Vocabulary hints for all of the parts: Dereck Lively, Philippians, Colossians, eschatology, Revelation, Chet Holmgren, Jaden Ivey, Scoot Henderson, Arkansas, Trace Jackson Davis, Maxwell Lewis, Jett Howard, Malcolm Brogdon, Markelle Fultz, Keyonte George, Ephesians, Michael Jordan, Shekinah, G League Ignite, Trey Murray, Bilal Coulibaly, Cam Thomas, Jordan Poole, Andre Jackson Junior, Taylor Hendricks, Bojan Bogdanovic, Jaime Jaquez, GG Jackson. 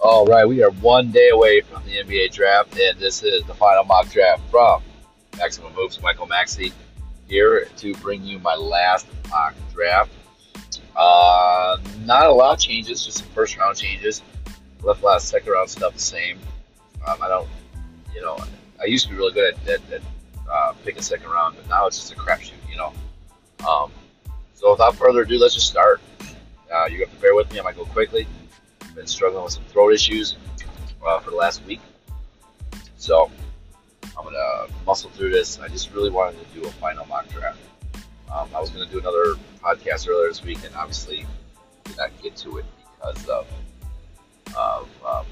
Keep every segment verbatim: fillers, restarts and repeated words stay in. All right, we are one day away from the N B A draft, and this is the final mock draft from Maximum Hoops. Michael Maxey here to bring you my last mock draft. Uh, not a lot of changes, just some first round changes. Left a lot of second round stuff the same. Um, I don't, you know, I used to be really good at, at, at uh, picking second round, but now it's just a crapshoot, you know. Um, so without further ado, let's just start. Uh, you have to bear with me. I might go quickly. I've been struggling with some throat issues uh, for the last week, so I'm gonna muscle through this. I just really wanted to do a final mock draft. Um, I was gonna do another podcast earlier this week, and obviously did not get to it because of of um,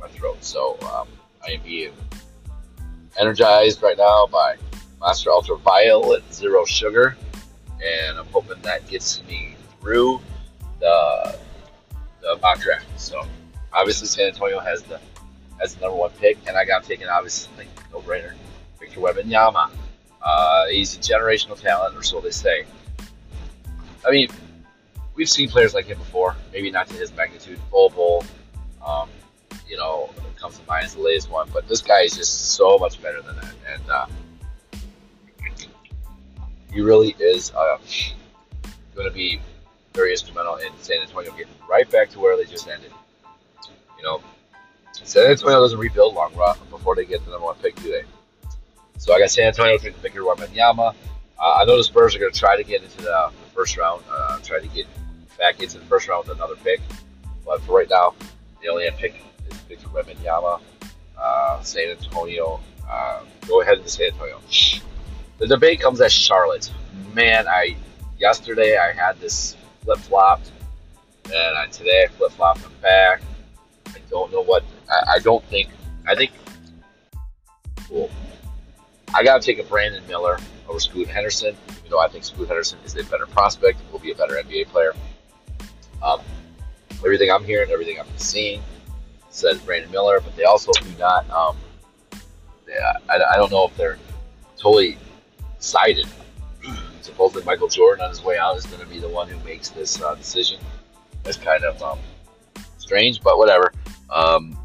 my throat. So um, I am being energized right now by Monster Ultra Violet Zero Sugar, and I'm hoping that gets me through the the mock draft. So obviously San Antonio has the has the number one pick, and I got taken obviously no brainer, Victor Wembanyama. Uh, he's a generational talent, or so they say. I mean, we've seen players like him before, maybe not to his magnitude. Bol Bol, um, you know, comes to mind as the latest one, but this guy is just so much better than that, and uh, he really is uh, going to be very instrumental in San Antonio getting right back to where they just ended. You know, San Antonio doesn't rebuild long run before they get the number one pick, do they? So I got San Antonio taking Victor Wembanyama. Uh, I know the Spurs are going to try to get into the, the first round, uh, try to get back into the first round with another pick. But for right now, the only end pick is Victor Wembanyama. Uh, San Antonio, uh, go ahead into San Antonio. The debate comes at Charlotte. Man, I yesterday I had this flip-flopped, and I, today I flip-flopped them back. I don't know what, I, I don't think, I think, cool. I got to take a Brandon Miller over Scoot Henderson, even though I think Scoot Henderson is a better prospect, will be a better N B A player. Um, everything I'm hearing, everything I'm seeing says Brandon Miller, but they also do not, um, they, I, I don't know if they're totally sided. Supposedly Michael Jordan on his way out is going to be the one who makes this uh, decision. That's kind of um, strange, but whatever. Um,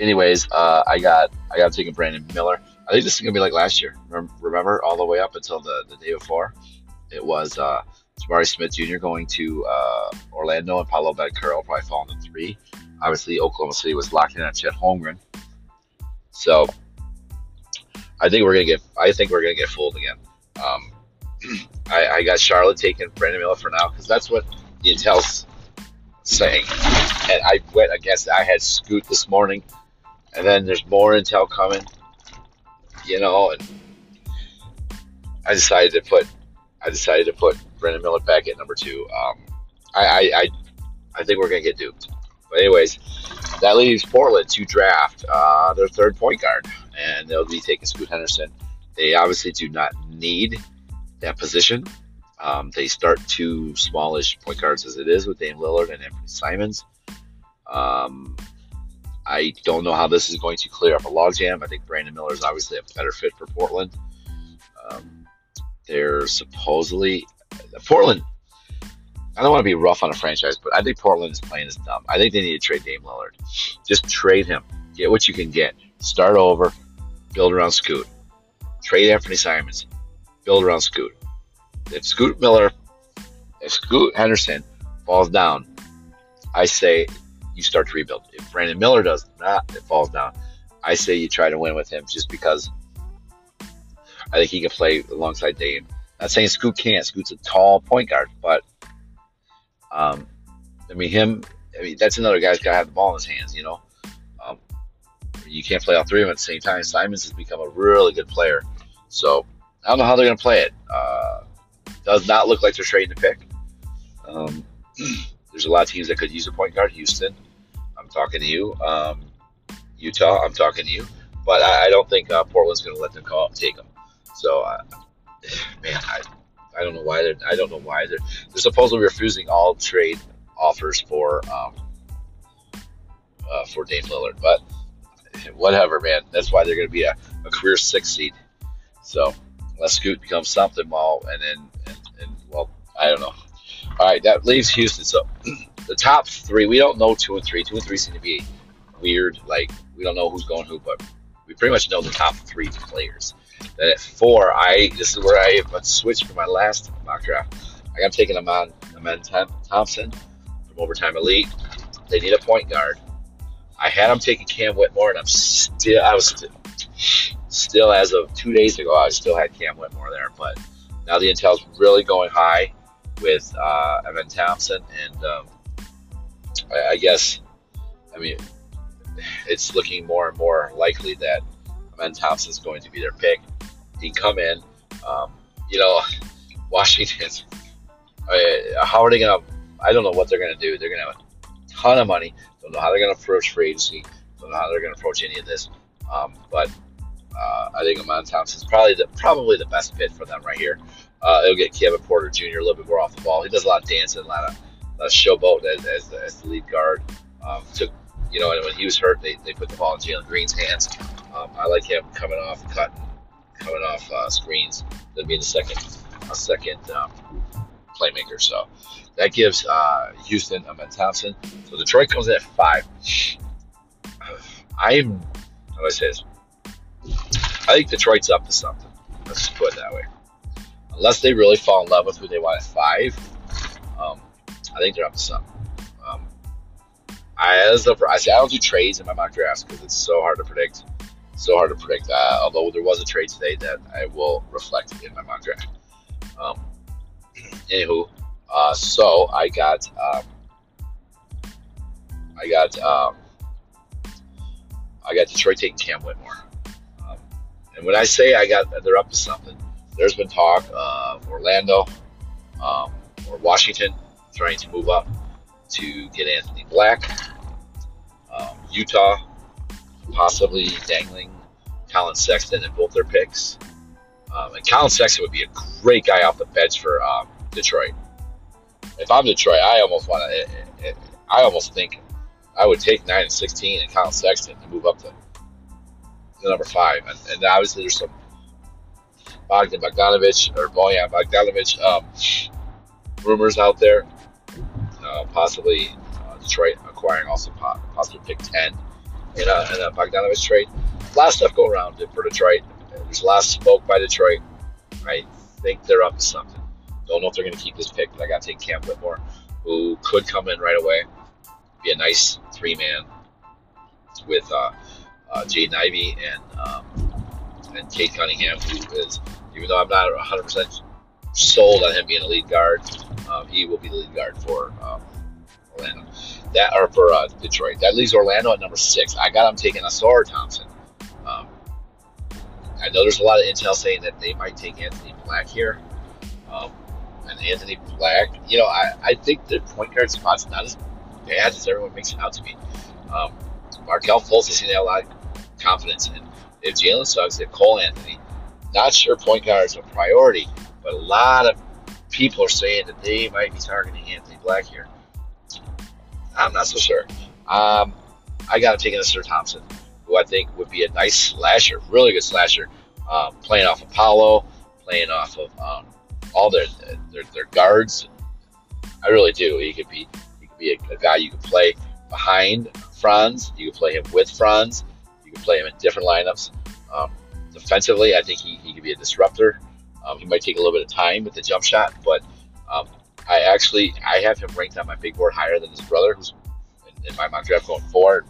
anyways, uh, I got I got to take a Brandon Miller. I think this is going to be like last year. Remember, all the way up until the, the day before, it was uh, Jabari Smith Junior going to uh, Orlando, and Paolo Banchero probably falling to three. Obviously, Oklahoma City was locked in on Chet Holmgren. So I think we're going to get I think we're going to get fooled again. Um, I, I got Charlotte taking Brandon Miller for now because that's what the intel's saying. And I went against it. I had Scoot this morning, and then there's more intel coming. You know, and I decided to put I decided to put Brandon Miller back at number two. Um, I, I I I think we're gonna get duped. But anyways, that leaves Portland to draft uh, their third point guard, and they'll be taking Scoot Henderson. They obviously do not need that position. Um, they start two smallish point guards as it is with Dame Lillard and Anthony Simons. Um, I don't know how this is going to clear up a logjam. I think Brandon Miller is obviously a better fit for Portland. Um, they're supposedly Portland. I don't want to be rough on a franchise, but I think Portland is playing as dumb. I think they need to trade Dame Lillard. Just trade him. Get what you can get. Start over. Build around Scoot. Trade Anthony Simons. Build around Scoot. If Scoot Miller, if Scoot Henderson falls down, I say you start to rebuild. If Brandon Miller does not, it falls down. I say you try to win with him just because I think he can play alongside Dame. Not saying Scoot can't. Scoot's a tall point guard, but um, I mean him. I mean that's another guy's got to have the ball in his hands. You know, um, you can't play all three of them at the same time. Simons has become a really good player, so I don't know how they're going to play it. Uh, does not look like they're trading the pick. Um, there's a lot of teams that could use a point guard. Houston, I'm talking to you. Um, Utah, I'm talking to you. But I, I don't think uh, Portland's going to let them call up, take them. So, uh, man, I, I don't know why they're. I don't know why they're. They're supposedly refusing all trade offers for um, uh, for Dame Lillard. But whatever, man. That's why they're going to be a, a career sixth seed. So. Unless Scoot becomes something, well, and then, and, and, well, I don't know. All right, that leaves Houston. So the top three, we don't know two and three. Two and three seem to be weird. Like, we don't know who's going who, but we pretty much know the top three players. Then at four, I this is where I switched from my last mock draft. I'm taking them on Amen Thompson from Overtime Elite. They need a point guard. I had them taking Cam Whitmore, and I'm still, I was still, still, as of two days ago, I still had Cam Whitmore there, but now the intel's really going high with uh, Amen Thompson, and um, I, I guess, I mean, it's looking more and more likely that Amen Thompson's going to be their pick. He can come in, um, you know, Washington's, uh, how are they going to, I don't know what they're going to do. They're going to have a ton of money. Don't know how they're going to approach free agency. Don't know how they're going to approach any of this. Um, but uh, I think Amen Thompson's probably the probably the best fit for them right here. Uh, it'll get Kevin Porter Junior a little bit more off the ball. He does a lot of dancing, a lot of, a lot of showboat as, as, the, as the lead guard. Um, took, you know, and when he was hurt, they, they put the ball in Jalen Green's hands. Um, I like him coming off cutting, coming off uh, screens. That'd be the second, a second um, playmaker. So that gives uh, Houston Amen Thompson. So Detroit comes in at five. I'm, how do I say this? I think Detroit's up to something. Let's just put it that way. Unless they really fall in love with who they want at five, um, I think they're up to something. Um, I, as the, I, say, I don't do trades in my mock drafts because it's so hard to predict. So hard to predict. Uh, although there was a trade today that I will reflect in my mock draft. Um, anywho, uh, so I got, um, I got, um, I got Detroit taking Cam Whitmore. Um, and when I say I got, they're up to something. There's been talk of Orlando um, or Washington trying to move up to get Anthony Black. Um, Utah possibly dangling Colin Sexton in both their picks. Um, and Colin Sexton would be a great guy off the bench for um, Detroit. If I'm Detroit, I almost want to. I almost think I would take nine and sixteen and Colin Sexton to move up to, to number five. And, and obviously, there's some. Bogdan Bogdanovic or Bojan Bogdanovic um, rumors out there, uh, possibly uh, Detroit acquiring also po- possibly pick ten in a, in a Bogdanovic trade. A lot of stuff go around for Detroit. There's a lot of smoke by Detroit. I think they're up to something. Don't know if they're going to keep this pick, but I got to take Cam Whitmore, who could come in right away, be a nice three-man with uh, uh, Jaden Ivey and. Um, And Cade Cunningham, who is, even though I'm not one hundred percent sold on him being a lead guard, um, he will be the lead guard for um, Orlando. That or for uh, Detroit. That leaves Orlando at number six. I got him taking Ausar Thompson. Um, I know there's a lot of intel saying that they might take Anthony Black here, um, and Anthony Black. You know, I, I think the point guard spot's not as bad as everyone makes it out to be. Um, Markelle Fultz has seen a lot of confidence in. If Jalen Suggs, if Cole Anthony, not sure point guard is a priority, but a lot of people are saying that they might be targeting Anthony Black here. I'm not so sure. Um, I got to take in Ausar Thompson, who I think would be a nice slasher, really good slasher, um, playing off of Paolo, playing off of um, all their, their their guards. I really do. He could be he could be a, a guy you could play behind Franz. You could play him with Franz. Play him in different lineups. Um, defensively, I think he, he could be a disruptor. Um, he might take a little bit of time with the jump shot, but um, I actually I have him ranked on my big board higher than his brother, who's in, in my mock draft going four.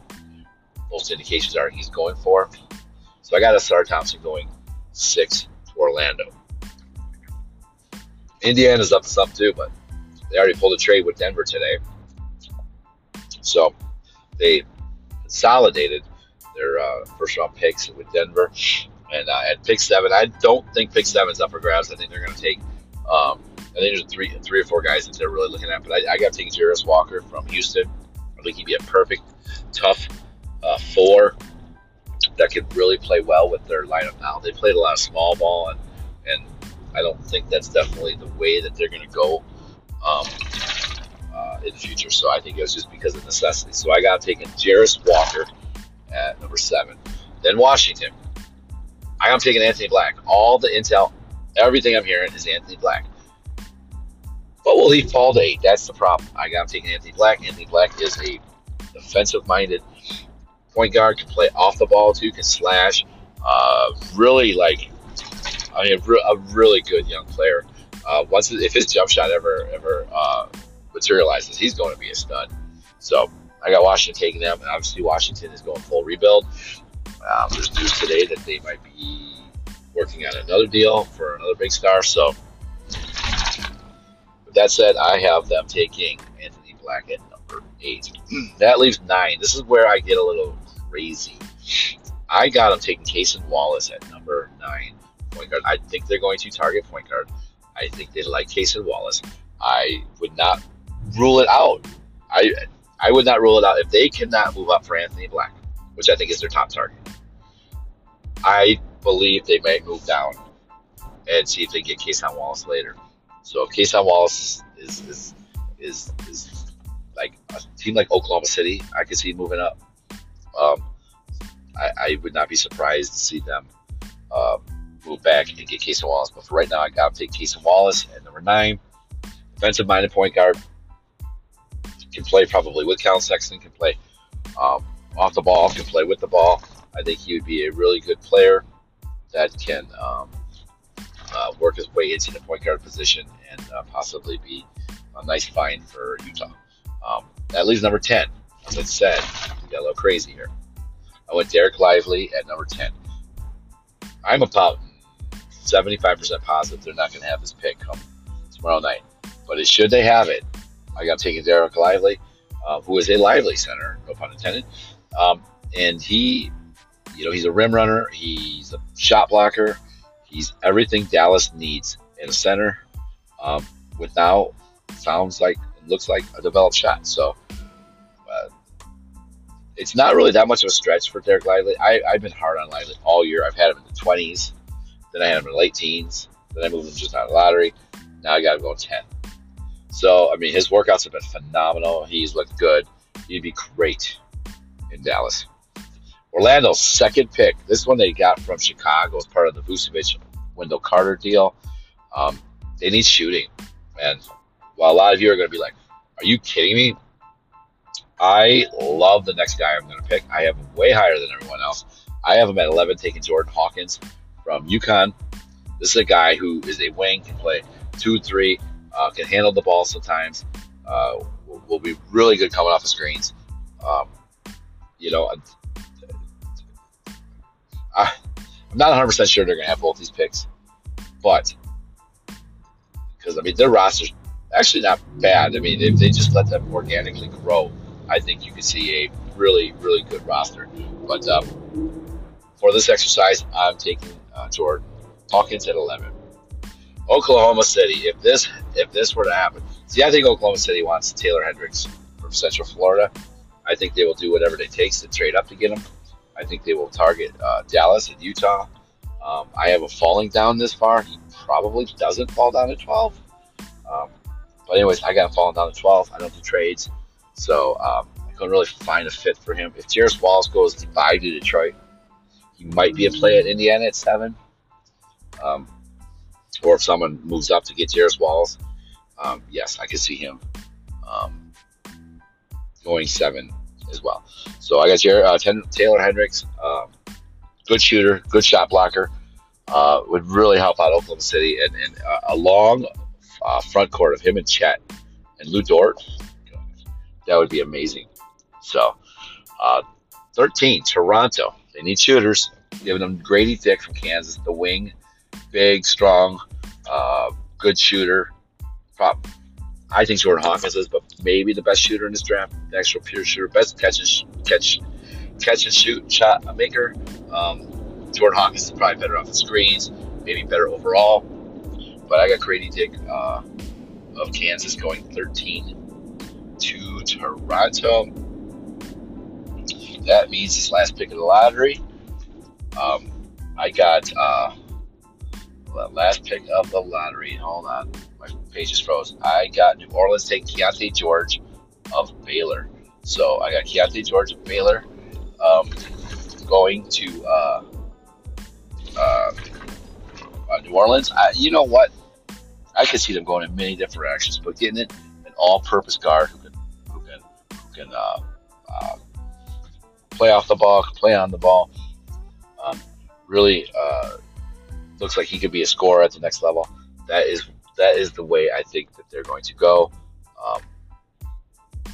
Most indications are he's going four. So I got Ausar Thompson going six to Orlando. Indiana's up to something too, but they already pulled a trade with Denver today, so they consolidated their uh, first-round picks with Denver. And uh, at pick seven, I don't think pick seven's up for grabs. I think they're going to take um, – I think there's three three or four guys that they're really looking at. But I, I got to take Jarace Walker from Houston. I think he'd be a perfect, tough uh, four that could really play well with their lineup now. They played a lot of small ball, and, and I don't think that's definitely the way that they're going to go um, uh, in the future. So I think it was just because of necessity. So I got to take Jarace Walker at number seven. Then Washington. I am taking Anthony Black. All the intel, everything I'm hearing is Anthony Black. But will he fall to eight? That's the problem. I got him taking Anthony Black. Anthony Black is a defensive-minded point guard, can play off the ball too, can slash. Uh, really, like, I mean, a really good young player. Uh, once if his jump shot ever ever uh, materializes, he's going to be a stud. So I got Washington taking them. And obviously, Washington is going full rebuild. Um, there's news today that they might be working on another deal for another big star. So, with that said, I have them taking Anthony Black at number eight. That leaves nine. This is where I get a little crazy. I got them taking Cason Wallace at number nine, point guard. I think they're going to target point guard. I think they like Cason Wallace. I would not rule it out. I I would not rule it out if they cannot move up for Anthony Black, which I think is their top target. I believe they might move down and see if they get Cason Wallace later. So if Cason Wallace is is is is like a team like Oklahoma City, I could see moving up. Um, I, I would not be surprised to see them um, move back and get Cason Wallace. But for right now, I got to take Cason Wallace at number nine. Defensive-minded point guard. Can play probably with Colin Sexton. Can play um, off the ball. Can play with the ball. I think he would be a really good player that can um, uh, work his way into the point guard position and uh, possibly be a nice find for Utah. Um, that leaves number ten. As I said, we got a little crazy here. I went Dereck Lively at number ten. I'm about seventy-five percent positive they're not going to have this pick come tomorrow night. But should they have it, I got taking Dereck Lively, uh, who is a lively center, no pun intended. Um, and he, you know, he's a rim runner. He's a shot blocker. He's everything Dallas needs in a center um, with now sounds like, looks like a developed shot. So, it's not really that much of a stretch for Dereck Lively. I, I've been hard on Lively all year. I've had him in the twenties. Then I had him in the late teens. Then I moved him just out of the lottery. Now I got him going ten. So, I mean, his workouts have been phenomenal. He's looked good. He'd be great in Dallas. Orlando's second pick. This one they got from Chicago as part of the Vucevic Wendell Carter deal. Um, they need shooting. And while a lot of you are going to be like, are you kidding me? I love the next guy I'm going to pick. I have him way higher than everyone else. I have him at eleven, taking Jordan Hawkins from UConn. This is a guy who is a wing, can play two three, uh, can handle the ball sometimes, uh, will, will be really good coming off the screens. Um, you know, I, I'm not one hundred percent sure they're going to have both these picks, but because, I mean, their roster's actually not bad. I mean, if they just let them organically grow, I think you can see a really, really good roster. But um, for this exercise, I'm taking uh, Jordan Hawkins at eleven. Oklahoma City. If this if this were to happen, see, I think Oklahoma City wants Taylor Hendricks from Central Florida. I think they will do whatever it takes to trade up to get him. I think they will target uh, Dallas and Utah. Um, I have a falling down this far. He probably doesn't fall down to twelve. Um, but anyways, I got him falling down to twelve. I don't do trades. So um, I couldn't really find a fit for him. If Jarace Walker goes to five to Detroit, he might be a play at Indiana at seven. Um, or if someone moves up to get Jarace Walker, um, yes, I could see him um, going seven as well. So I got Jer- uh, Ten- Taylor Hendricks, um, good shooter, good shot blocker, uh, would really help out Oklahoma City. And, and uh, a long uh, front court of him and Chet and Lou Dort. That would be amazing. So, uh, thirteen, Toronto. They need shooters. Giving them Grady Dick from Kansas, the wing, big, strong, uh, good shooter. Probably, I think Jordan Hawkins is, but maybe the best shooter in this draft. The actual pure shooter, best catch and sh- catch, catch and shoot shot maker. Um, Jordan Hawkins is probably better off the screens, maybe better overall. But I got Grady Dick uh, of Kansas going thirteen. To Toronto. That means this last pick of the lottery. Um, I got uh, the last pick of the lottery. Hold on, my page is froze. I got New Orleans take Keyonte George of Baylor. So I got Keyonte George of Baylor um, going to uh, uh, uh, New Orleans. I, you know what? I could see them going in many different directions, but getting it an all-purpose guard who can who can who can uh, uh, play off the ball, play on the ball, um, really uh, looks like he could be a scorer at the next level. That is that is the way I think that they're going to go. Um,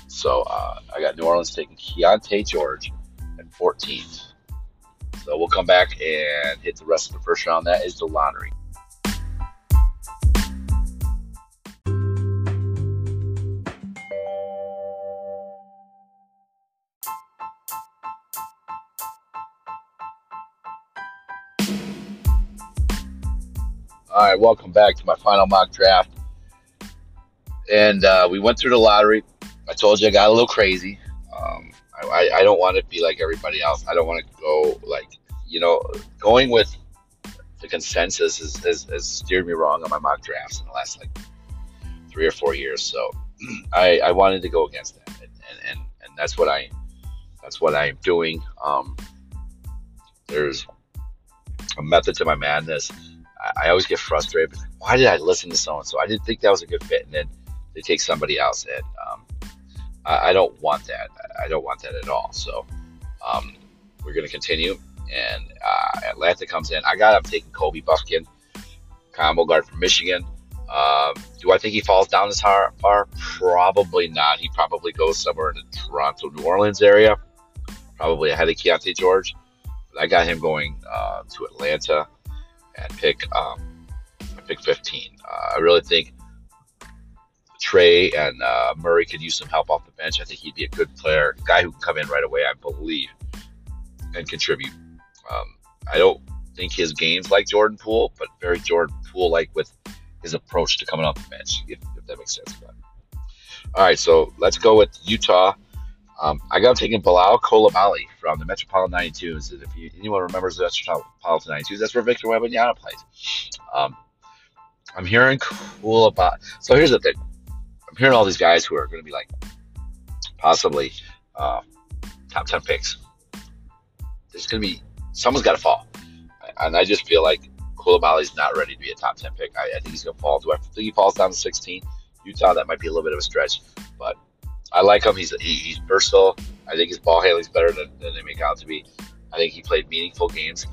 so uh, I got New Orleans taking Keyonte George at fourteenth. So we'll come back and hit the rest of the first round. That is the lottery. All right, welcome back to my final mock draft. And uh, we went through the lottery. I told you I got a little crazy. Um, I, I don't want to be like everybody else. I don't want to go like, you know, going with the consensus has, has, has steered me wrong on my mock drafts in the last like three or four years. So I, I wanted to go against that. And, and, and, and that's what I, that's what I'm doing. Um, there's a method to my madness. I, I always get frustrated. Like, why did I listen to so-and-so? I didn't think that was a good fit. And then they take somebody else. And, um, I don't want that. I don't want that at all. So um, we're going to continue. And uh, Atlanta comes in. I got him taking Kobe Buffkin, combo guard from Michigan. Uh, do I think he falls down this far? Probably not. He probably goes somewhere in the Toronto, New Orleans area. Probably ahead of Keyonte George. But I got him going uh, to Atlanta at pick, um, pick fifteen. Uh, I really think Trey and uh, Murray could use some help off the bench. I think he'd be a good player, a guy who can come in right away, I believe, and contribute. Um, I don't think his game's like Jordan Poole, but very Jordan Poole-like with his approach to coming off the bench, if, if that makes sense. But, all right, so let's go with Utah. Um, I got him taking Bilal Coulibaly from the Metropolitan ninety-two. So if you, anyone remembers the Metropolitan ninety-two, that's where Victor Wembanyama plays. Um, I'm hearing Coulibaly. So here's the thing. I'm hearing all these guys who are going to be like possibly uh, top ten picks. There's going to be someone's got to fall, and I just feel like Coulibaly's not ready to be a top ten pick. I, I think he's going to fall. Do I think he falls down to sixteen? Utah, that might be a little bit of a stretch, but I like him. He's he, he's versatile. I think his ball handling's better than, than they make out to be. I think he played meaningful games,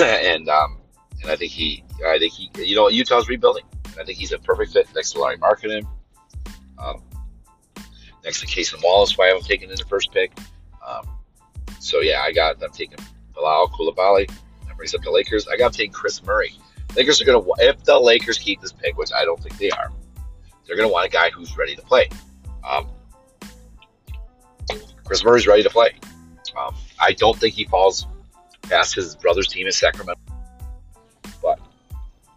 and um, and I think he I think he you know Utah's rebuilding, and I think he's a perfect fit next to Larry Marketing. Um, next to Cason Wallace, why I haven't taken in the first pick. Um, so yeah, I got them taking Bilal Coulibaly. That brings up the Lakers. I got them taking Chris Murray. Lakers are going to, if the Lakers keep this pick, which I don't think they are, they're going to want a guy who's ready to play. Um, Chris Murray's ready to play. Um, I don't think he falls past his brother's team in Sacramento, but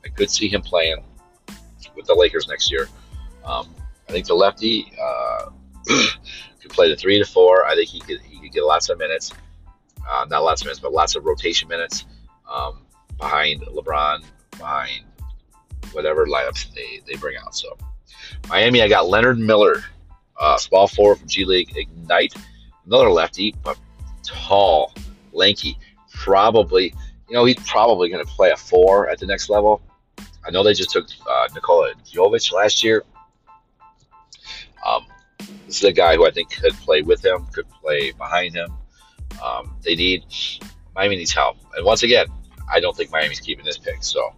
I could see him playing with the Lakers next year. Um, I think the lefty uh, can play the three to four. I think he could he could get lots of minutes, uh, not lots of minutes, but lots of rotation minutes um, behind LeBron, behind whatever lineups they, they bring out. So Miami, I got Leonard Miller, uh, small forward from G League Ignite, another lefty, but tall, lanky. Probably, you know, he's probably going to play a four at the next level. I know they just took uh, Nikola Jovic last year. Um, this is a guy who I think could play with him, could play behind him. Um, they need Miami needs help, and once again, I don't think Miami's keeping this pick. So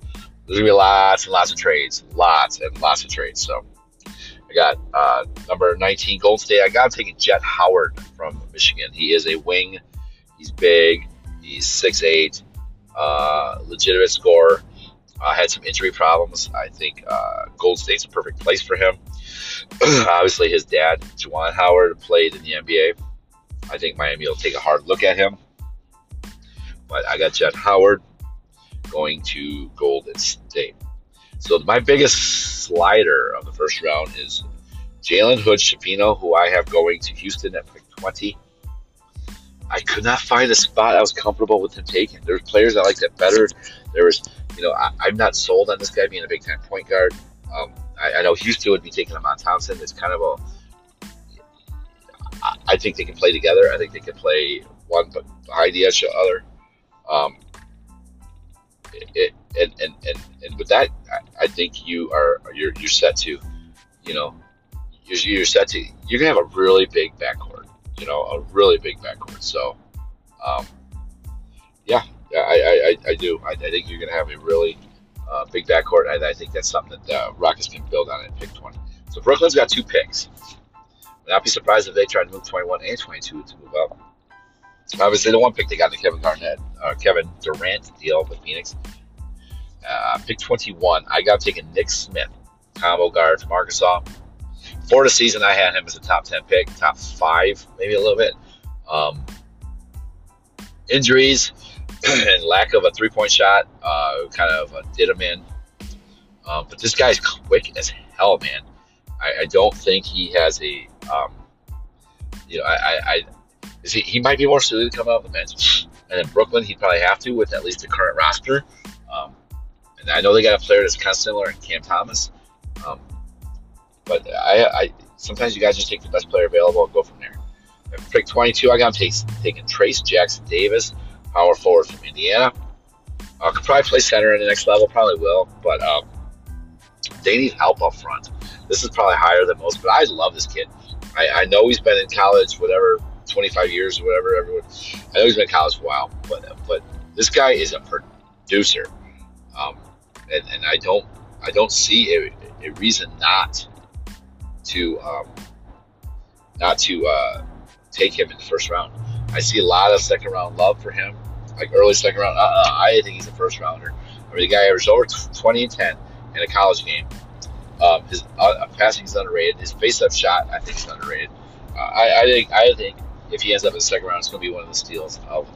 there's gonna be lots and lots of trades, lots and lots of trades. So I got uh, number nineteen, Golden State. I got him taking Jett Howard from Michigan. He is a wing. He's big. He's six eight, uh, legitimate scorer. Uh, had some injury problems. I think uh, Golden State's a perfect place for him. Obviously, his dad, Juwan Howard, played in the N B A. I think Miami will take a hard look at him. But I got Jett Howard going to Golden State. So my biggest slider of the first round is Jalen Hood-Shafino, who I have going to Houston at pick twenty. I could not find a spot I was comfortable with him taking. There's players I like that better. There was, you know, I, I'm not sold on this guy being a big time point guard. Um, I, I know Houston would be taking him on Thompson. It's kind of a, I, I think they can play together. I think they can play one behind the other. Um, it, and, and, and, and with that, I, I think you are you're you're set to, you know, you're, you're set to you're gonna have a really big backcourt, you know, a really big backcourt. So, um, yeah, I I, I do. I, I think you're gonna have a really uh, big backcourt, and I, I think that's something that uh, Rockets can build on in pick twenty. So Brooklyn's got two picks. I'd not be surprised if they tried to move twenty-one and twenty-two to move up. Obviously, the one pick they got in the Kevin Garnett, uh, Kevin Durant deal with Phoenix. Uh, pick twenty-one, I got taken Nick Smith, combo guard from Arkansas. For the season, I had him as a top ten pick, top five, maybe a little bit. Um, injuries and lack of a three-point shot uh, kind of uh, did him in. Um, but this guy's quick as hell, man. I, I don't think he has a, um, you know, I, I, I is he, he might be more suited to come out of the bench. And in Brooklyn, he'd probably have to with at least the current roster. Um, and I know they got a player that's kind of similar in Cam Thomas. Um, but I, I, sometimes you guys just take the best player available and go from there. At pick twenty-two, I got him taking Trace Jackson Davis, power forward from Indiana. Uh, could probably play center in the next level, probably will, but um, they need help up front. This is probably higher than most, but I love this kid. I, I know he's been in college, whatever, twenty-five years or whatever. Everyone, I know he's been in college for a while, but but this guy is a producer, um, and and I don't I don't see a, a reason not to um, not to uh, take him in the first round. I see a lot of second round love for him, like early second round. Uh, uh, I think he's a first rounder. I mean, the guy averaged over twenty and ten in a college game. Um, his uh, passing is underrated. His face-up shot, I think, is underrated. Uh, I, I think I think if he ends up in the second round, it's going to be one of the steals of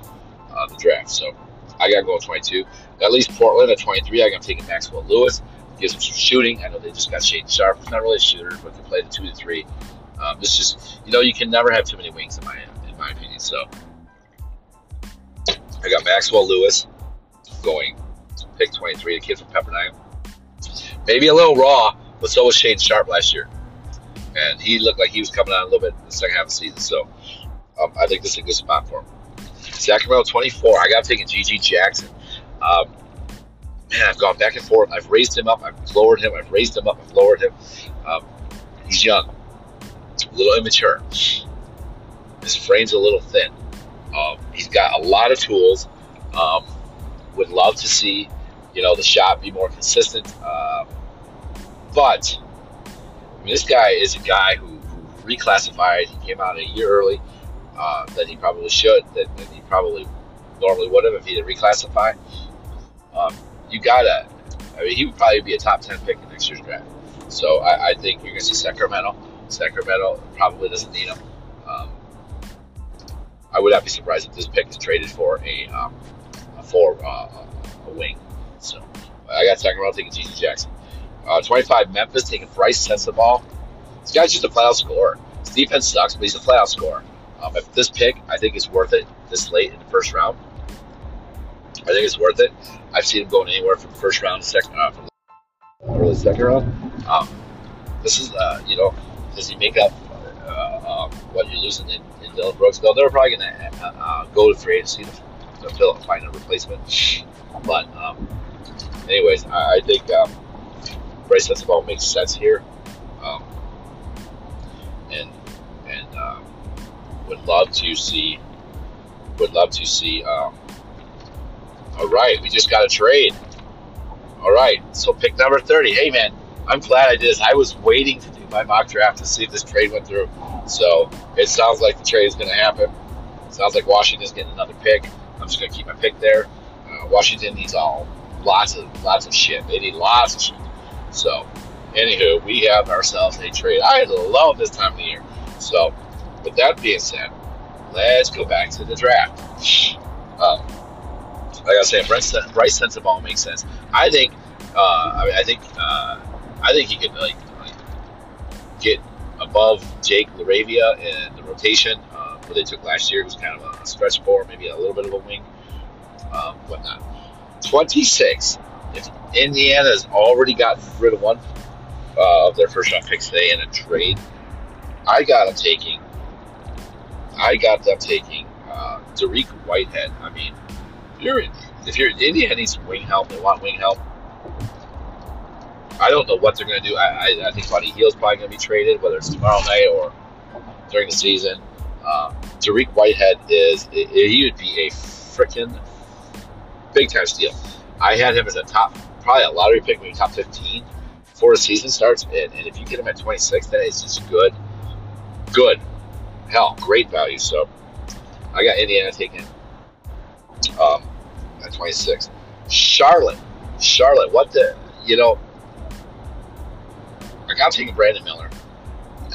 uh, the draft. So I got to go with twenty-two. At least Portland at twenty-three, I got taking Maxwell Lewis. Gives him some shooting. I know they just got Shane Sharp. He's not really a shooter, but can play the two to three. Um, it's just, you know, you can never have too many wings in my in my opinion. So I got Maxwell Lewis going to pick twenty-three, a kid from Pepperdine. Maybe a little raw. But so was Shane Sharp last year. And he looked like he was coming on a little bit in the second half of the season. So um, I think this is a good spot for him. Sacramento twenty-four. I got to take a G G Jackson. Um, man, I've gone back and forth. I've raised him up. I've lowered him. I've raised him up. I've lowered him. Um, he's young. A little immature. His frame's a little thin. Um, he's got a lot of tools. Um, would love to see, you know, the shot be more consistent. Um, But I mean, this guy is a guy who, who reclassified. He came out a year early uh, than he probably should, that, that he probably normally would have if he didn't reclassify. Um, you gotta, I mean, he would probably be a top ten pick in next year's draft. So I, I think you're going to see Sacramento. Sacramento probably doesn't need him. Um, I would not be surprised if this pick is traded for a, um, a for uh, a wing. So I got Sacramento taking G G Jackson. Uh, twenty-five, Memphis taking Bryce Sensabaugh. This guy's just a flat-out scorer. His defense sucks, but he's a flat-out scorer. Um, if this pick, I think it's worth it this late in the first round. I think it's worth it. I've seen him going anywhere from first round to second round, from early second round. Um, this is, uh, you know, does he make up uh, uh, what you're losing in, in Dylan Brooks? No, they're probably going to uh, uh, go to free agency to, to fill, find a replacement. But, um, anyways, I, I think. Um, Bryce Sensabaugh makes sense here, um, and and um, would love to see would love to see. Um, all right, we just got a trade. All right, so pick number thirty. Hey man, I'm glad I did this. I was waiting to do my mock draft to see if this trade went through. So it sounds like the trade is going to happen. It sounds like Washington's getting another pick. I'm just going to keep my pick there. Uh, Washington needs all lots of lots of shit. They need lots of shit. So, anywho, we have ourselves a trade. I love this time of the year. So, with that being said, let's go back to the draft. Um, like I was saying, Bryce Sensabaugh makes sense. I think, uh, I, mean, I think, uh, I think he could like, like get above Jake Laravia in the rotation. Uh, what they took last year was kind of a stretch four, maybe a little bit of a wing, um, whatnot. Twenty-six. If Indiana's already gotten rid of one uh, of their first round picks today in a trade, I got them taking. I got them taking uh, Derek Whitehead. I mean, if you're, if you're Indiana needs some wing help, they want wing help. I don't know what they're going to do. I, I, I think Buddy Hield's probably going to be traded, whether it's tomorrow night or during the season. Uh, Tariq Whitehead is, it, it, he would be a freaking big time steal. I had him as a top, probably a lottery pick, maybe top fifteen before the season starts. And, and if you get him at twenty-six, that is just good, good, hell, great value. So I got Indiana taken um, at twenty-six. Charlotte, Charlotte, what the, you know, like I'm taking Brandon Miller.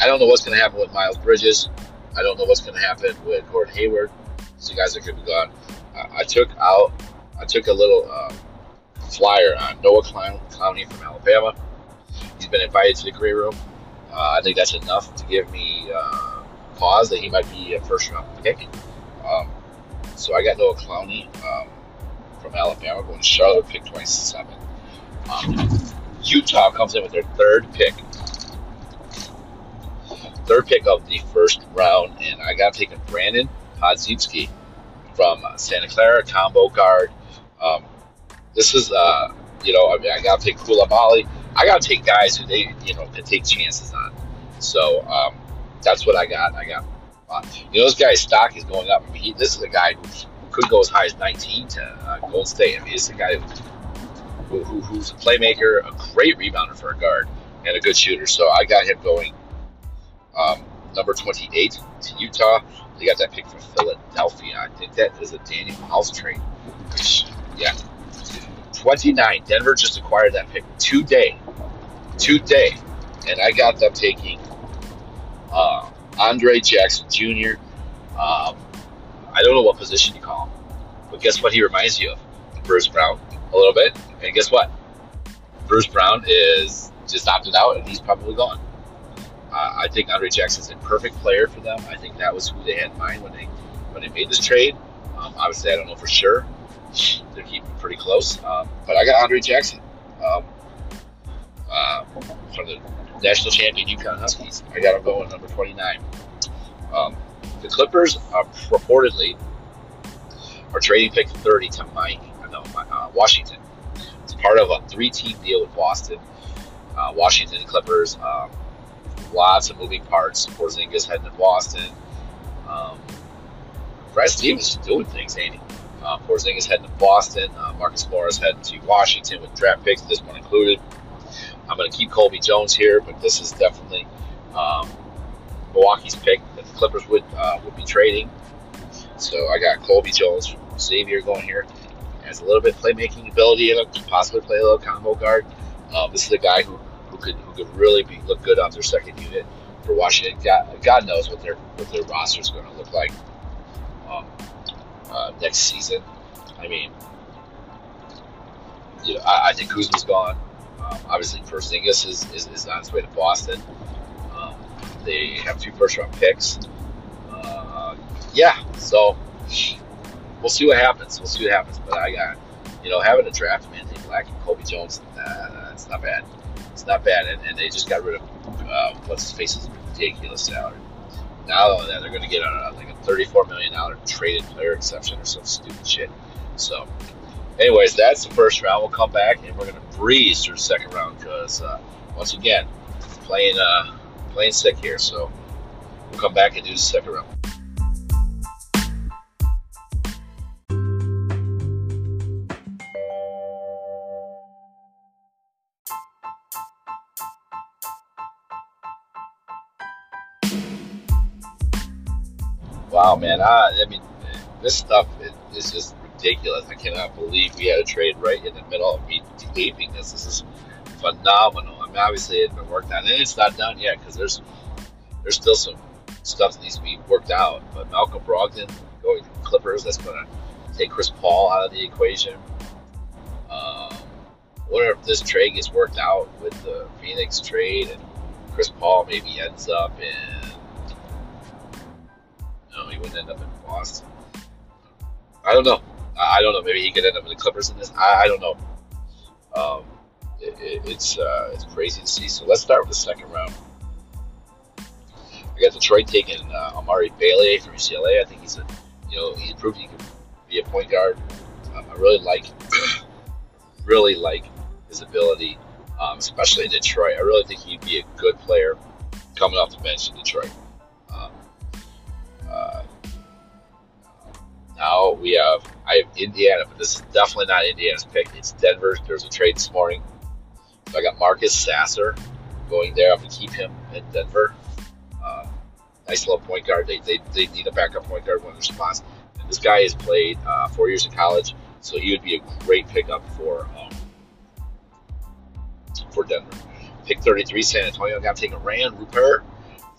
I don't know what's going to happen with Miles Bridges. I don't know what's going to happen with Gordon Hayward. So guys that could be gone. Uh, I took out, I took a little uh, flyer on Noah Clowney from Alabama. He's been invited to the green room. Uh, I think that's enough to give me uh, pause that he might be a first round pick. Um, so I got Noah Clowney um, from Alabama going to Charlotte, pick twenty-seven. Um, Utah comes in with their third pick. Third pick of the first round, and I got taken Brandon Podziemski from Santa Clara, combo guard. Um, this is, uh, you know, I mean, I got to take Coulibaly. I got to take guys who they, you know, can take chances on. So um, that's what I got. I got, uh, you know, this guy's stock is going up. I mean, he, this is a guy who could go as high as nineteen to uh, Golden State. I mean, it's a guy who, who, who's a playmaker, a great rebounder for a guard, and a good shooter. So I got him going. Um, number twenty-eight to Utah. They got that pick from Philadelphia. I think that is a Daniel House trade. Which, yeah. twenty-nine. Denver just acquired that pick today. Today. And I got them taking uh, Andre Jackson Junior Um, I don't know what position you call him. But guess what he reminds you of? Bruce Brown. A little bit. And guess what? Bruce Brown is just opted out and he's probably gone. Uh, I think Andre Jackson's a perfect player for them. I think that was who they had in mind when they when they made this trade. Um, obviously, I don't know for sure. They're keeping pretty close. Um, but I got Andre Jackson um, uh, from the national champion UConn Huskies. I got him going number twenty-nine. Um, the Clippers uh, reportedly are trading pick thirty to Mike, no, uh, Washington. It's part of a three-team deal with Boston, uh, Washington, and Clippers. Um, Lots of moving parts. Porzingis heading to Boston. Um, Brad Stevens doing things, ain't he? Uh, Porzingis heading to Boston. Uh, Marcus Morris heading to Washington with draft picks, this one included. I'm going to keep Colby Jones here, but this is definitely um, Milwaukee's pick that the Clippers would uh, would be trading. So I got Colby Jones from Xavier going here. Has a little bit of playmaking ability and can possibly play a little combo guard. Uh, this is a guy who. Who could who could really be look good on their second unit for Washington? God, God knows what their what their roster is going to look like um, uh, next season. I mean, you know, I, I think Kuzma's gone. Um, obviously, Porzingis is, is is on his way to Boston. Um, they have two first round picks. Uh, yeah, so we'll see what happens. We'll see what happens. But I got you know having a draft of Anthony Black and Kobe Jones. Uh, it's not bad. It's not bad, and, and they just got rid of uh, what's his face's ridiculous salary. Now that they're going to get on like a thirty-four million dollars traded player exception or some stupid shit. So, anyways, that's the first round. We'll come back and we're going to breeze through the second round because uh, once again, playing uh, playing sick here. So we'll come back and do the second round. Wow, man, I, I mean, this stuff is just ridiculous. I cannot believe we had a trade right in the middle of me taping this. This is phenomenal. I mean, obviously, it's been worked on, and it's not done yet because there's there's still some stuff that needs to be worked out. But Malcolm Brogdon going to the Clippers, that's going to take Chris Paul out of the equation. Um, what if this trade gets worked out with the Phoenix trade and Chris Paul maybe ends up in... he wouldn't end up in Boston. I don't know. I don't know. Maybe he could end up in the Clippers in this. I, I don't know. Um, it, it, it's uh, it's crazy to see. So let's start with the second round. I got Detroit taking uh, Amari Bailey from U C L A. I think he's a, you know, he proved he could be a point guard. Um, I really like, really like his ability, um, especially in Detroit. I really think he'd be a good player coming off the bench in Detroit. Um, uh, now we have, I have Indiana, but this is definitely not Indiana's pick. It's Denver. There's a trade this morning. So I got Marcus Sasser going there. I'm going to keep him at Denver. Uh, nice little point guard. They, they they need a backup point guard when there's a loss. And this guy has played uh, four years in college, so he would be a great pickup for um, for Denver. Pick thirty-three, San Antonio. Got to take Ryan Rupert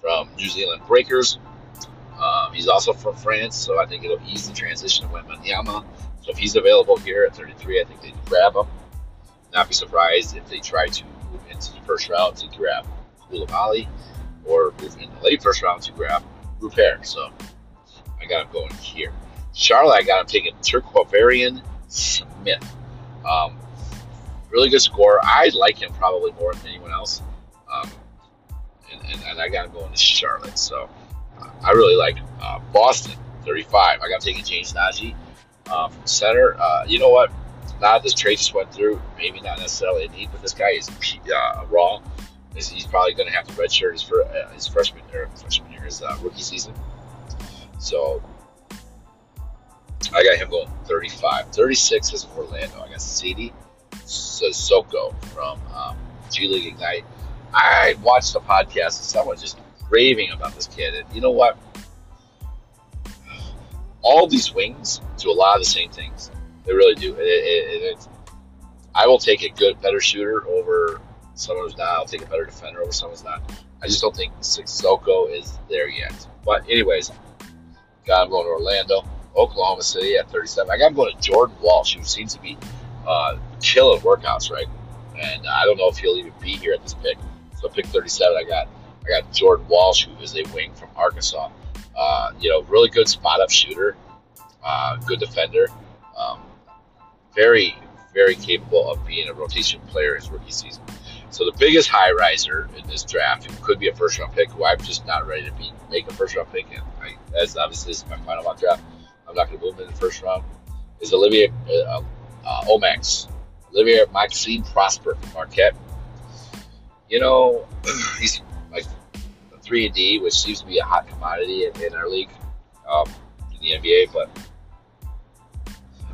from New Zealand Breakers. Um, he's also from France, so I think it'll ease the transition to Wembanyama. So if he's available here at thirty-three, I think they'd grab him. Not be surprised if they try to move into the first round to grab Coulibaly, or move in the late first round to grab Rupert. So I got him going here. Charlotte, I got him taking Terquavarian Smith. Um, really good scorer. I like him probably more than anyone else. Um, and, and, and I got him going to Charlotte. So uh, I really like him. Uh, Boston, thirty-five. I got him taking James Najee uh, from center. Uh, you know what? Now this trade just went through, maybe not necessarily a need, but this guy is uh, raw. He's probably going to have to redshirt his, for, uh, his freshman year, freshman year, his uh, rookie season. So I got him going thirty-five. thirty-six is Orlando. I got Cedi Sissoko from um, G League Ignite. I watched a podcast and someone just raving about this kid. And you know what? All these wings do a lot of the same things. They really do. It, it, it, it, I will take a good, better shooter over someone who's not. I'll take a better defender over someone who's not. I just don't think Sissoko is there yet. But anyways, got him going to Orlando. Oklahoma City at thirty-seven. I got him going to Jordan Walsh, who seems to be uh, killing workouts, right? And I don't know if he'll even be here at this pick. So pick thirty-seven, I got I got Jordan Walsh, who is a wing from Arkansas. Uh, you know, really good spot-up shooter, uh, good defender. Um, Very, very capable of being a rotation player his rookie season. So the biggest high riser in this draft, who could be a first round pick, who I'm just not ready to be, make a first round pick, and I, as obviously this is my final mock draft, I'm not going to move him in the first round, is Olivier uh, uh, Omax. Olivier Maxime Prosper from Marquette. You know, he's like a three and D, which seems to be a hot commodity in, in our league, um, in the N B A, but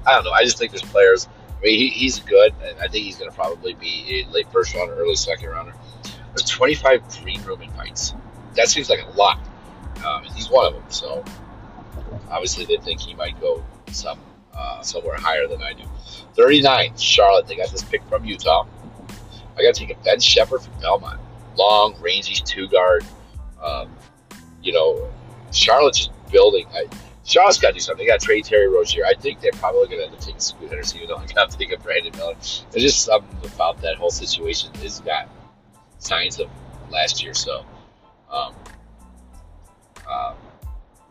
I don't know. I just think there's players. I mean, he, he's good. And I think he's going to probably be a late first rounder, early second rounder. There's twenty-five green room invites. That seems like a lot. Um, and he's one of them. So obviously they think he might go some uh, somewhere higher than I do. thirty-nine, Charlotte. They got this pick from Utah. I got to take a Ben Shepherd from Belmont. Long, rangy two guard. Um, you know, Charlotte's just building. I, Charlotte's got to do something. They got to trade Terry Rozier. I think they're probably going to end up taking Scoot Henderson, even though I'm going to take a Brandon Miller. There's just something about that whole situation that's got signs of last year. So, um, um,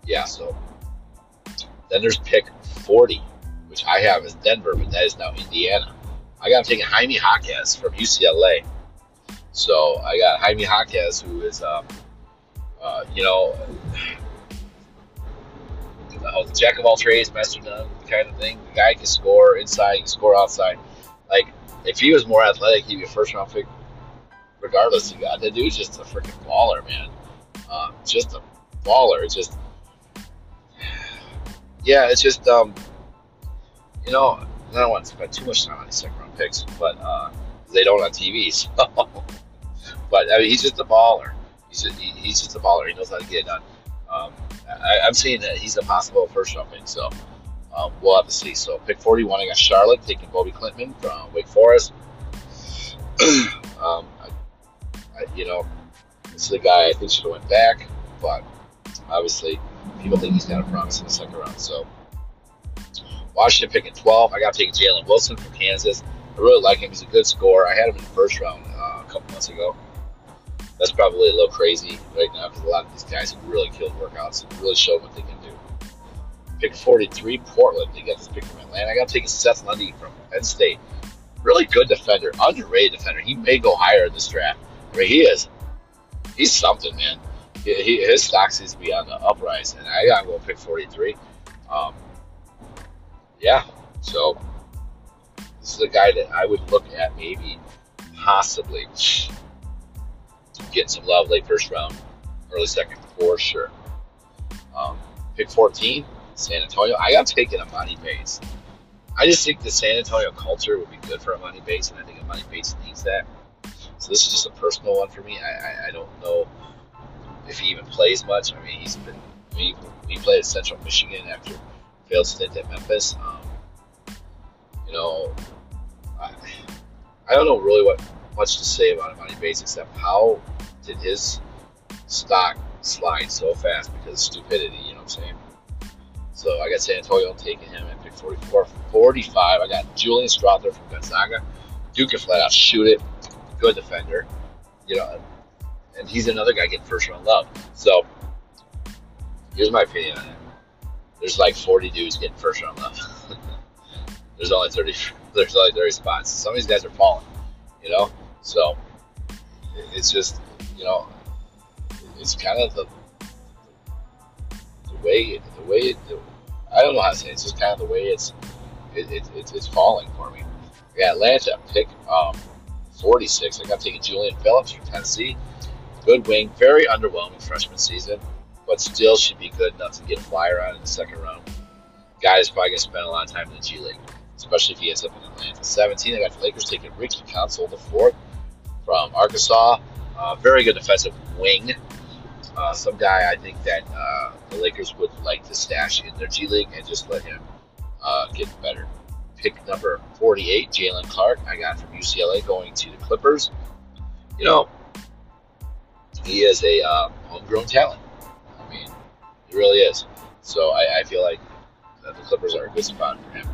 yeah, so then there's pick forty, which I have as Denver, but that is now Indiana. I got him taking Jaime Jaquez from U C L A. So I got Jaime Jaquez, who is, um, uh, you know, the jack of all trades, master of none kind of thing. The guy can score inside, he can score outside. Like, if he was more athletic, he'd be a first round pick regardless of God. That dude's just a freaking baller, man. Uh, just a baller. It's just, yeah, it's just, um, you know, I don't want to spend too much time on these second round picks, but uh, they don't on T V, so. But, I mean, he's just a baller. He's just, he, he's just a baller. He knows how to get it done. Um, I, I'm seeing that he's a possible first round pick, so um, we'll have to see. So pick forty-one, I got Charlotte taking Bobby Clintman from Wake Forest. um, I, I, you know, this is a guy I think should have went back, but obviously people think he's got a promise in the second round. So Washington picking twelve, I got taking Jalen Wilson from Kansas. I really like him. He's a good scorer. I had him in the first round uh, a couple months ago. That's probably a little crazy right now because a lot of these guys have really killed workouts and really showed what they can do. Pick forty-three, Portland. They got this pick from Atlanta. I got to take Seth Lundy from Penn State. Really good defender, underrated defender. He may go higher in this draft. I mean, he is. He's something, man. He, he, his stock seems to be on the uprise, and I got to go pick forty-three. Um, yeah, So this is a guy that I would look at maybe possibly getting some love late first round, early second for sure. Um, pick fourteen, San Antonio. I got taken Amani Bates. I just think the San Antonio culture would be good for Amani Bates, and I think Amani Bates needs that. So this is just a personal one for me. I, I, I don't know if he even plays much. I mean, he's been I mean, he played at Central Michigan after failed stint at Memphis. Um, you know, I, I don't know really what much to say about Amani Bates except how did his stock slide so fast because of stupidity, you know what I'm saying? So I got San Antonio taking him at pick forty-four. forty-five, I got Julian Strother from Gonzaga. Duke can flat out shoot it. Good defender. You know, and he's another guy getting first round love. So here's my opinion on it. There's like forty dudes getting first round love. there's only thirty there's only thirty spots. Some of these guys are falling, you know? So it's just, you know, it's kind of the the way the way it, the, I don't know how to say it. It's just kind of the way it's it, it, it it's falling for me. Yeah, Atlanta pick um, forty-six. I got taking Julian Phillips from Tennessee. Good wing, very underwhelming freshman season, but still should be good enough to get a flyer on in the second round. Guy is probably gonna spend a lot of time in the G League, especially if he ends up in Atlanta. seventeen. I got the Lakers taking Ricky Council the fourth from Arkansas. Uh, very good defensive wing. Uh, some guy I think that uh, the Lakers would like to stash in their G League and just let him uh, get better. Pick number forty-eight, Jalen Clark, I got from U C L A going to the Clippers. You know, he is a uh, homegrown talent. I mean, he really is. So I, I feel like the Clippers are a good spot for him.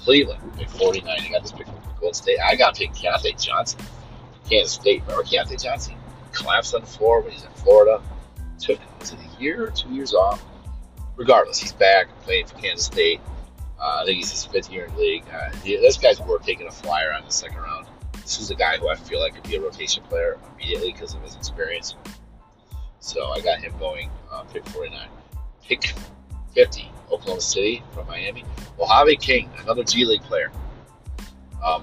Cleveland, pick forty-nine. I got this pick from Golden State. I got to pick Keyonte Johnson. Kansas State, remember Keyonte Johnson? Collapsed on the floor when he's in Florida. Took, was it a year or two years off? Regardless, he's back playing for Kansas State. Uh, I think he's his fifth year in the league. Uh, he, this guy's worth taking a flyer on the second round. This is a guy who I feel like could be a rotation player immediately because of his experience. So I got him going uh, pick forty-nine. Pick fifty, Oklahoma City from Miami. Mojave King, another G League player. Um,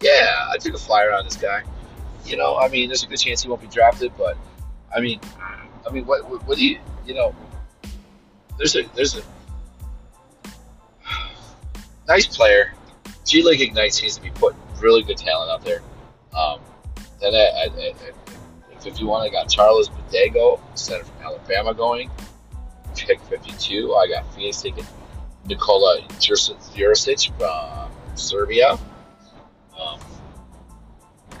yeah, I took a flyer on this guy. You know, I mean, there's a good chance he won't be drafted, but I mean, I mean, what, what, what do you, you know, there's a, there's a nice player. G League Ignite seems to be putting really good talent out there. Um, then at, at, at fifty-one, I got Charles Bodego, center from Alabama, going. Pick fifty-two, I got Phoenix taking Nikola Jurasic from Serbia. Um,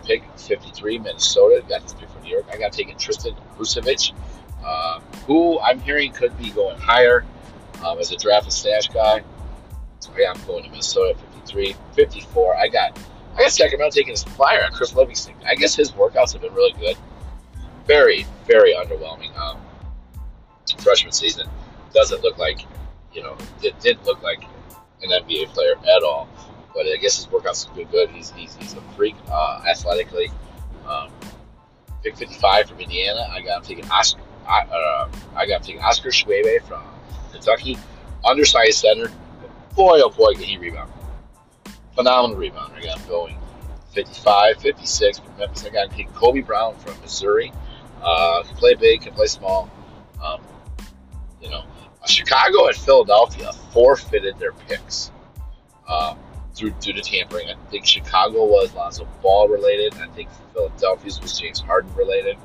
Pick fifty-three, Minnesota. Got this pick from New York. I got taken Tristan Vucevic, um, who I'm hearing could be going higher um, as a draft and stash guy. So yeah, I'm going to Minnesota. fifty-three, fifty-four. I got, I got Sacramento taking his flyer on Chris Livingston. I guess his workouts have been really good. Very, very underwhelming um, freshman season. Doesn't look like, you know, it didn't look like an N B A player at all. But I guess his workouts have been good. He's he's, he's a freak uh, athletically. Um, pick fifty-five from Indiana. I got him taking Oscar. I, uh, I got him taking Oscar Schwebe from Kentucky, undersized center. Boy, oh boy, can he rebound! Phenomenal rebounder. I got him going. fifty-five, fifty-six from Memphis. I got him taking Kobe Brown from Missouri. Uh, can play big, can play small. Um, you know, Chicago and Philadelphia forfeited their picks. Um, Through, due to tampering. I think Chicago was Lonzo Ball related. I think Philadelphia's was James Harden related.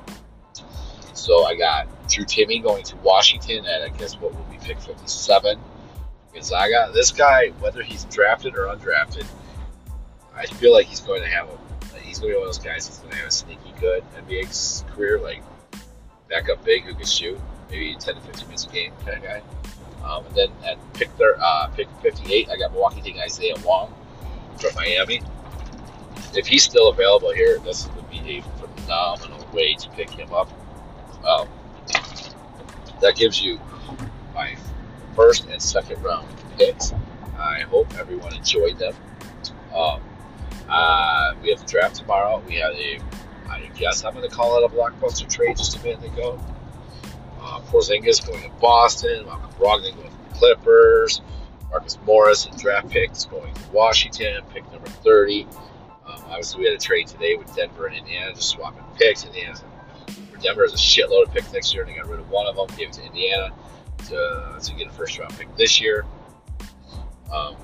So I got Drew Timmy going to Washington at, I guess, what will be pick fifty-seven. Gonzaga. This guy, whether he's drafted or undrafted, I feel like he's going to have a, he's going to be one of those guys that's going to have a sneaky good N B A career, like backup big who can shoot, maybe ten to fifteen minutes a game kind of guy. Um, and then at pick, their, uh, pick fifty-eight, I got Milwaukee taking Isaiah Wong from Miami. If he's still available here, this would be a phenomenal way to pick him up. Um, that gives you my first and second round picks. I hope everyone enjoyed them. Um, uh, we have the draft tomorrow. We have a, I guess I'm going to call it a blockbuster trade just a minute ago. Uh, Porzingis going to Boston. Malcolm Brogdon going to the Clippers. Marcus Morris, a draft pick, is going to Washington, pick number thirty. Um, obviously, we had a trade today with Denver and Indiana, just swapping picks. Indiana's, or Denver has a shitload of picks next year, and they got rid of one of them, gave it to Indiana to, to get a first-round pick this year. Um,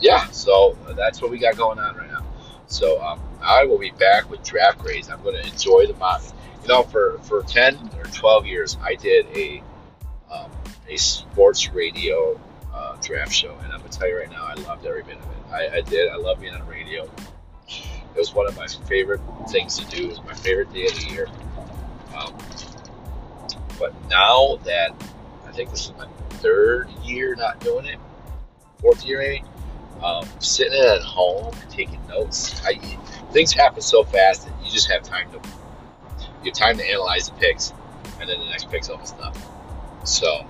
yeah, so that's what we got going on right now. So um, I will be back with draft grades. I'm going to enjoy the mock. You know, for, for ten or twelve years, I did a um, a sports radio uh, draft show, and I'm going to tell you right now, I loved every minute of it. I, I did. I love being on radio. It was one of my favorite things to do. It was my favorite day of the year. Um, but now that I think this is my third year not doing it, fourth year maybe, um, sitting at home and taking notes. I, things happen so fast that you just have time to you have time to analyze the picks, and then the next pick's almost done. So,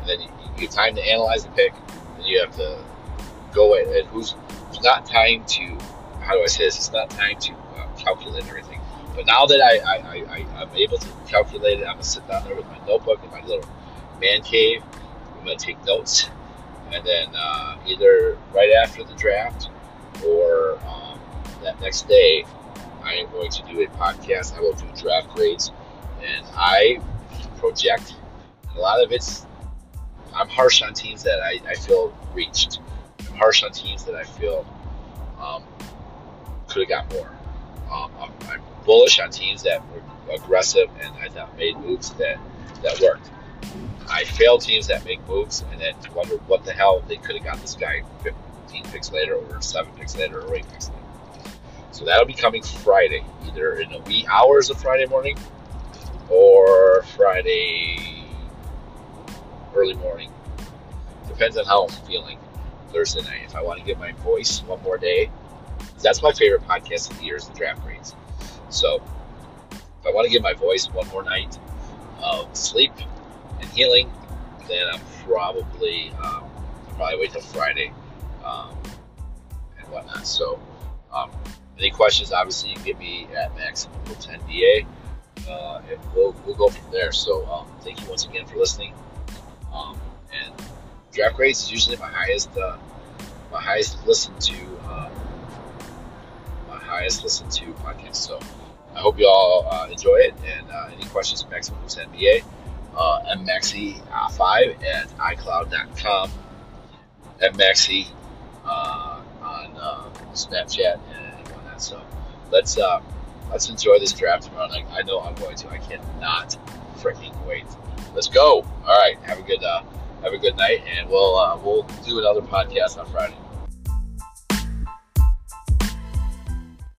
and then you, you have time to analyze the pick, and you have to go at, at who's, it's not time to, how do I say this, it's not time to uh, calculate everything. But now that I, I, I, I, I'm able to calculate it, I'm going to sit down there with my notebook in my little man cave, I'm going to take notes, and then uh, either right after the draft, or um, that next day, I am going to do a podcast. I will do draft grades, and I project. A lot of it's, I'm harsh on teams that I, I feel reached. I'm harsh on teams that I feel um, could have got more. Um, I'm, I'm bullish on teams that were aggressive and I thought made moves that, that worked. I fail teams that make moves and then wonder what the hell they could have got this guy fifteen picks later or seven picks later or eight picks later. So that'll be coming Friday, either in the wee hours of Friday morning or Friday early morning. Depends on how I'm feeling Thursday night. If I want to give my voice one more day, that's my favorite podcast of the year is the draft grades. So if I want to give my voice one more night of sleep and healing, then I'm probably, um, I'll probably wait till Friday um, and whatnot. So um, any questions, obviously, you can get me at Maximum ten D A. Uh, and we'll, we'll go from there. So um, thank you once again for listening. Um, and draft grades is usually my highest, uh, my highest listened to, uh, my highest listened to podcast. So I hope you all uh, enjoy it. And uh, any questions, Maximum ten D A, uh, M Maxi five at i cloud dot com, M Maxi uh, on uh, Snapchat and so let's uh, let's enjoy this draft tomorrow night. I know I'm going to. I cannot freaking wait. Let's go. All right. Have a good uh, have a good night, and we'll uh, we'll do another podcast on Friday.